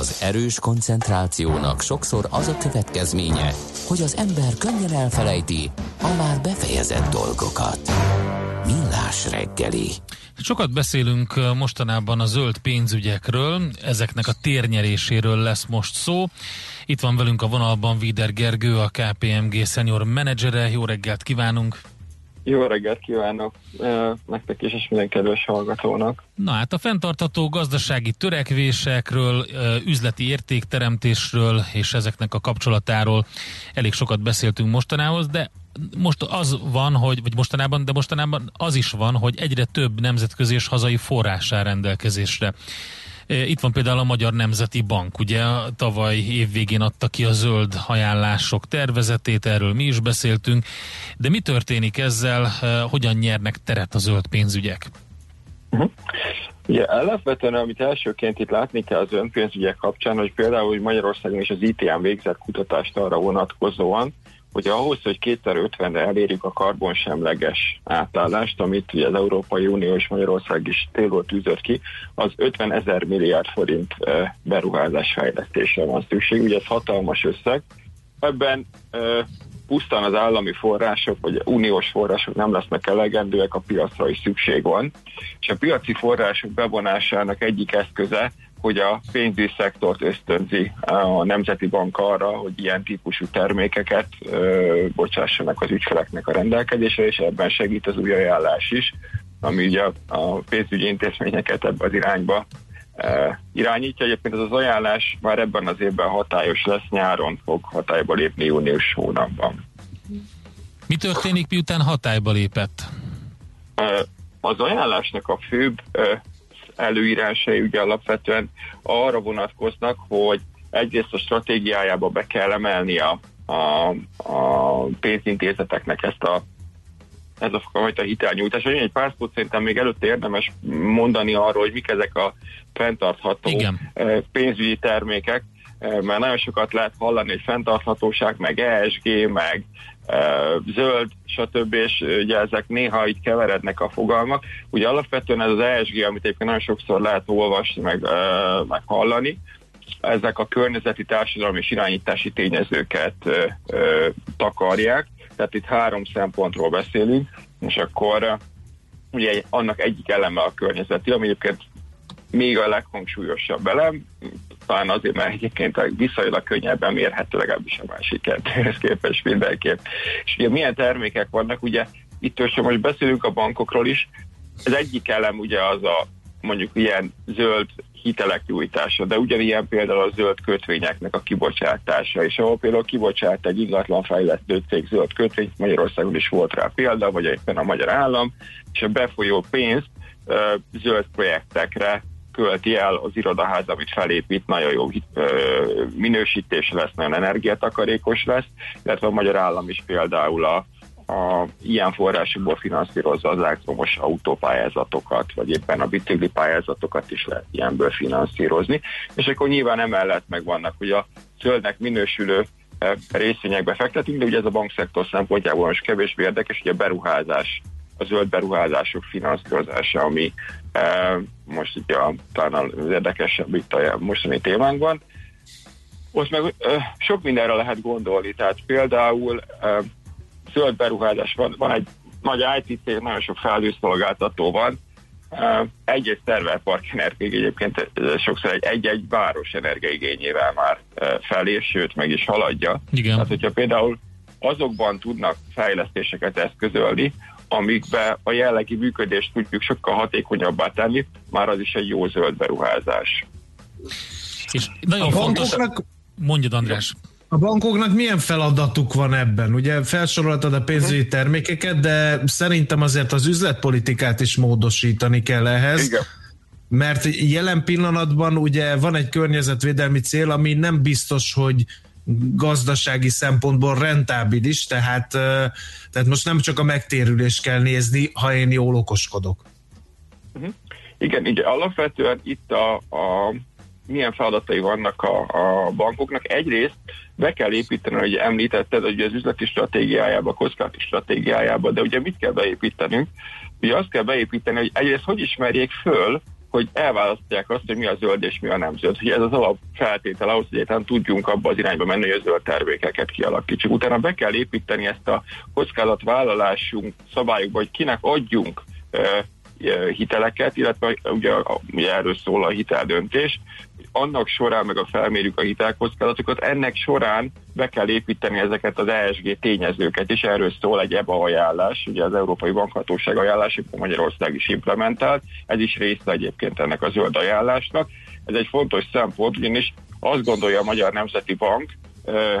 Az erős koncentrációnak sokszor az a következménye, hogy az ember könnyen elfelejti a már befejezett dolgokat. Millás reggeli. Sokat beszélünk mostanában a zöld pénzügyekről, ezeknek a térnyeréséről lesz most szó. Itt van velünk a vonalban Vider Gergő, a KPMG senior menedzsere. Jó reggelt kívánunk! Jó reggelt kívánok nektek is, és minden kedves hallgatónak. Na hát a fenntartható gazdasági törekvésekről, üzleti értékteremtésről és ezeknek a kapcsolatáról elég sokat beszéltünk mostanához, de most az van, hogy, vagy mostanában az is van, hogy egyre több nemzetközi és hazai forrás áll rendelkezésre. Itt van például a Magyar Nemzeti Bank, ugye tavaly évvégén adta ki a zöld ajánlások tervezetét, erről mi is beszéltünk, de mi történik ezzel, hogyan nyernek teret a zöld pénzügyek? Ugye alapvetően, amit elsőként itt látni kell az önpénzügyek kapcsán, hogy például Magyarországon is az ITM végzett kutatást arra vonatkozóan, hogy ahhoz, hogy 2050-re elérjük a karbonsemleges átállást, amit ugye az Európai Unió és Magyarország is célul tűzött ki, az 50 000 milliárd forint beruházás fejlesztésre van szükség. Ugye ez hatalmas összeg. Ebben pusztán az állami források, vagy uniós források nem lesznek elegendőek, a piacra is szükség van. És a piaci források bevonásának egyik eszköze, hogy a pénzügyi szektort ösztönzi a Nemzeti Bank arra, hogy ilyen típusú termékeket bocsássanak az ügyfeleknek a rendelkezésre, és ebben segít az új ajánlás is, ami ugye a pénzügyi intézményeket ebbe az irányba irányítja. Egyébként az ajánlás már ebben az évben hatályos lesz, nyáron fog hatályba lépni június hónapban. Mi történik, miután hatályba lépett? Az ajánlásnak a főbb előírásai ugye alapvetően arra vonatkoznak, hogy egyrészt a stratégiájába be kell emelni a pénzintézeteknek ezt a hitelnyújtás. Egy pár szót szerintem még előtte érdemes mondani arról, hogy mik ezek a fenntartható pénzügyi termékek, mert nagyon sokat lehet hallani, hogy fenntarthatóság, meg ESG, meg zöld, stb. És ugye ezek néha így keverednek a fogalmak. Ugye alapvetően ez az ESG, amit egyébként nagyon sokszor lehet olvasni, meg hallani, ezek a környezeti, társadalmi és irányítási tényezőket takarják. Tehát itt 3 szempontról beszélünk, és akkor ugye annak egyik eleme a környezeti, ami egyébként még a leghangsúlyosabb elem, talán azért, mert egyébként viszonylag könnyebben mérhető legalábbis a másik kettőhöz képest mindenképp. És ugye milyen termékek vannak, ugye itt sem most beszélünk a bankokról is, az egyik elem ugye az a mondjuk ilyen zöld hitelek nyújtása, de ugyanilyen például a zöld kötvényeknek a kibocsátása, és ahol például kibocsát egy ingatlanfejlesztő cég zöld kötvényt, Magyarországon is volt rá példa, vagy éppen a magyar állam, és a befolyó pénzt zöld projektekre költi el az irodaház, amit felépít, nagyon jó minősítés lesz, nagyon energiatakarékos lesz, illetve a magyar állam is például ilyen forrásokból finanszírozza az elektromos autópályázatokat, vagy éppen a biciklipályázatokat is lehet ilyenből finanszírozni, és akkor nyilván emellett meg vannak, hogy a zöldnek minősülő részvényekbe fektetünk, de ugye ez a bankszektor szempontjából most kevésbé érdekes, hogy a beruházás, a zöld beruházások finanszírozása, ami most ugye talán az érdekesebb itt a mostani témánkban. Most meg sok mindenre lehet gondolni, tehát például zöld beruházás van egy nagy IT-cég, nagyon sok felhőszolgáltató van, egy-egy szerverpark energia, egyébként sokszor egy-egy város energiaigényével már felé, sőt meg is haladja. Igen. Tehát hogyha például azokban tudnak fejlesztéseket eszközölni, amikbe a jellegi működést tudjuk sokkal hatékonyabbá tenni, már az is egy jó zöld beruházás. És nagyon fontos, mondjad András. A bankoknak milyen feladatuk van ebben? Ugye felsoroltad a pénzügyi termékeket, de szerintem azért az üzletpolitikát is módosítani kell ehhez. Igen. Mert jelen pillanatban ugye van egy környezetvédelmi cél, ami nem biztos, hogy gazdasági szempontból rentábilis, tehát most nem csak a megtérülést kell nézni, ha én jól okoskodok. Igen, így alapvetően itt milyen feladatai vannak a bankoknak. Egyrészt be kell építeni, hogy említetted, hogy az üzleti stratégiájába, a kockázati stratégiájába, de ugye mit kell beépítenünk? Ugye azt kell beépíteni, hogy egyrészt hogy ismerjék föl, hogy elválasztják azt, hogy mi a zöld és mi a nem zöld. Ugye ez az alapfeltétel ahhoz, hogy egyáltalán tudjunk abba az irányba menni, hogy a zöld termékeket kialakítsuk. Utána be kell építeni ezt a kockázatvállalásunk szabályokba, hogy kinek adjunk hiteleket, illetve ugye erről szól a hiteldöntés, annak során meg a felmérjük a hitelkockázatokat, ennek során be kell építeni ezeket az ESG tényezőket, és erről szól egy EBA ajánlás, ugye az Európai Bankhatóság ajánlás, Magyarország is implementált, ez is része egyébként ennek a zöld ajánlásnak. Ez egy fontos szempont, ugyanis azt gondolja a Magyar Nemzeti Bank,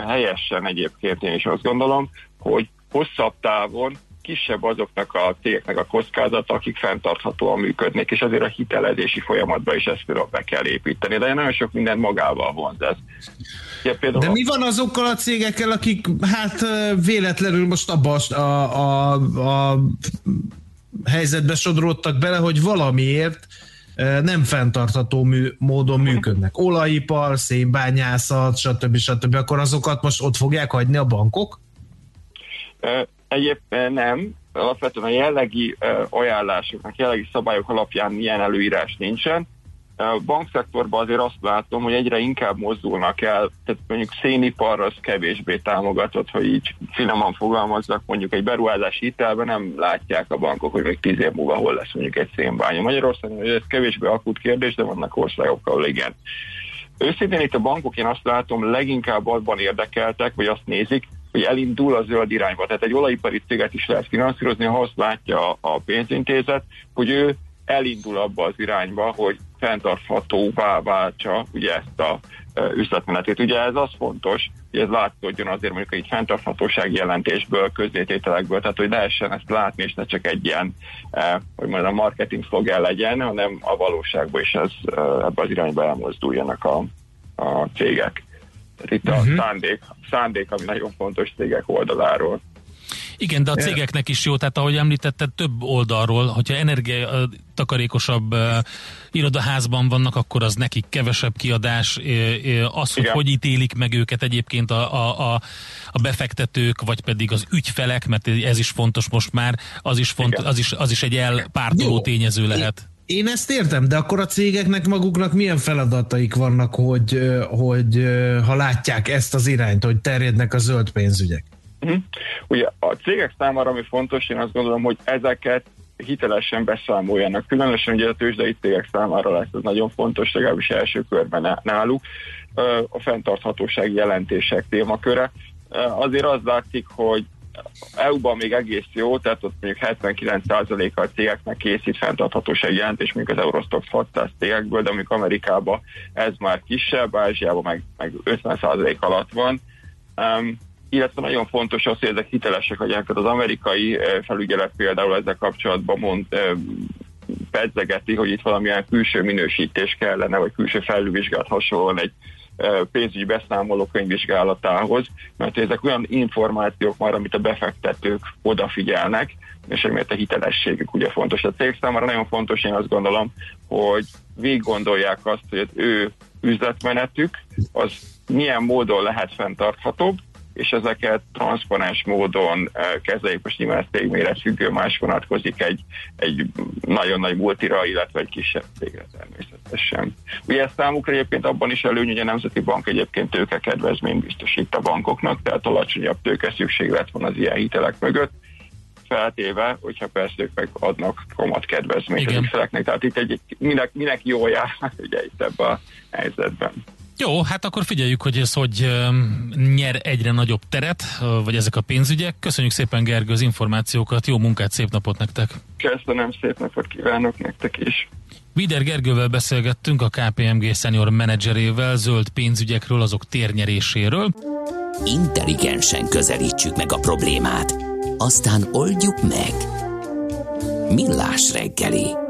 helyesen egyébként én is azt gondolom, hogy hosszabb távon kisebb azoknak a cégeknek a kockázata, akik fenntarthatóan működnek, és azért a hitelezési folyamatban is ezt például be kell építeni, de nagyon sok minden magával vonz ez. Ja, például... De mi van azokkal a cégekkel, akik hát véletlenül most abba a helyzetbe sodródtak bele, hogy valamiért nem fenntartható módon működnek. Olajipar, szénbányászat, stb. Akkor azokat most ott fogják hagyni a bankok? Egyébként nem. Alapvetően a jellegi ajánlásoknak, jellegi szabályok alapján ilyen előírás nincsen. A bankszektorban azért azt látom, hogy egyre inkább mozdulnak el, tehát mondjuk szénipar az kevésbé támogatott, hogy így finoman fogalmazzak, mondjuk egy beruházási hitelben nem látják a bankok, hogy még 10 év múlva hol lesz mondjuk egy szénbánya. Magyarországon ez kevésbé akut kérdés, de vannak országok, ahol igen. Őszintén itt a bankok, én azt látom, leginkább abban érdekeltek, vagy azt nézik, hogy elindul a zöld irányba. Tehát egy olajipari céget is lehet finanszírozni, ha azt látja a pénzintézet, hogy ő elindul abba az irányba, hogy fenntarthatóvá váltsa ugye ezt a üzletmenetét. Ugye ez az fontos, hogy ez látszódjon azért mondjuk egy fenntarthatósági jelentésből, közzétételekből, tehát hogy lehessen ezt látni, és ne csak egy ilyen, hogy mondjam, marketing szlogán legyen, hanem a valóságban is ez, ebbe az irányba elmozduljanak a cégek. Itt a szándék, ami nagyon fontos cégek oldaláról. Igen, de a cégeknek is jó, tehát ahogy említetted, több oldalról, hogyha energiatakarékosabb irodaházban vannak, akkor az nekik kevesebb kiadás, az, hogy hogy ítélik meg őket egyébként a befektetők, vagy pedig az ügyfelek, mert ez is fontos most már, az is egy elpártoló tényező lehet. Én ezt értem, de akkor a cégeknek maguknak milyen feladataik vannak, hogy ha látják ezt az irányt, hogy terjednek a zöld pénzügyek? Ugye a cégek számára, ami fontos, én azt gondolom, hogy ezeket hitelesen beszámoljanak. Különösen ugye a tőzsdei cégek számára lesz ez nagyon fontos, legalábbis első körben náluk a fenntarthatósági jelentések témaköre. Azért az látszik, hogy EU-ban még egész jó, tehát ott mondjuk 79%-a a cégeknek készít fenntarthatósági jelentést, mondjuk az Eurostox 600 cégekből, de mondjuk Amerikában ez már kisebb, Ázsiában meg 50% alatt van. Illetve nagyon fontos az, hogy ezek hitelesek legyenek, tehát az amerikai felügyelet például ezzel kapcsolatban pedzegeti, hogy itt valamilyen külső minősítés kellene, vagy külső felülvizsgálat hasonlóan egy pénzügyi beszámoló könyvvizsgálatához, mert ezek olyan információk már, amit a befektetők odafigyelnek, és emiatt a hitelességük ugye fontos. A cég számára nagyon fontos, én azt gondolom, hogy végig gondolják azt, hogy az ő üzletmenetük az milyen módon lehet fenntarthatóbb, és ezeket transzparens módon kezeljük, most nyilván ezt tégmére függő, más vonatkozik egy nagyon nagy multira, illetve egy kisebb cégre természetesen. Ugye ez számukra egyébként abban is előny, hogy a Nemzeti Bank egyébként tőkekedvezményt biztosít a bankoknak, tehát alacsonyabb tőke szükséglet van az ilyen hitelek mögött, feltéve, hogyha persze ők meg adnak kamat kedvezményt az ügyfeleknek, tehát itt minek jól járnak ugye itt ebben a helyzetben. Jó, hát akkor figyeljük, hogy ez hogy nyer egyre nagyobb teret, vagy ezek a pénzügyek. Köszönjük szépen, Gergő, az információkat, jó munkát, szép napot nektek! Köszönöm, szép napot kívánok nektek is! Vider Gergővel beszélgettünk, a KPMG senior menedzserével, zöld pénzügyekről, azok térnyeréséről. Intelligensen közelítsük meg a problémát, aztán oldjuk meg. Millás reggeli.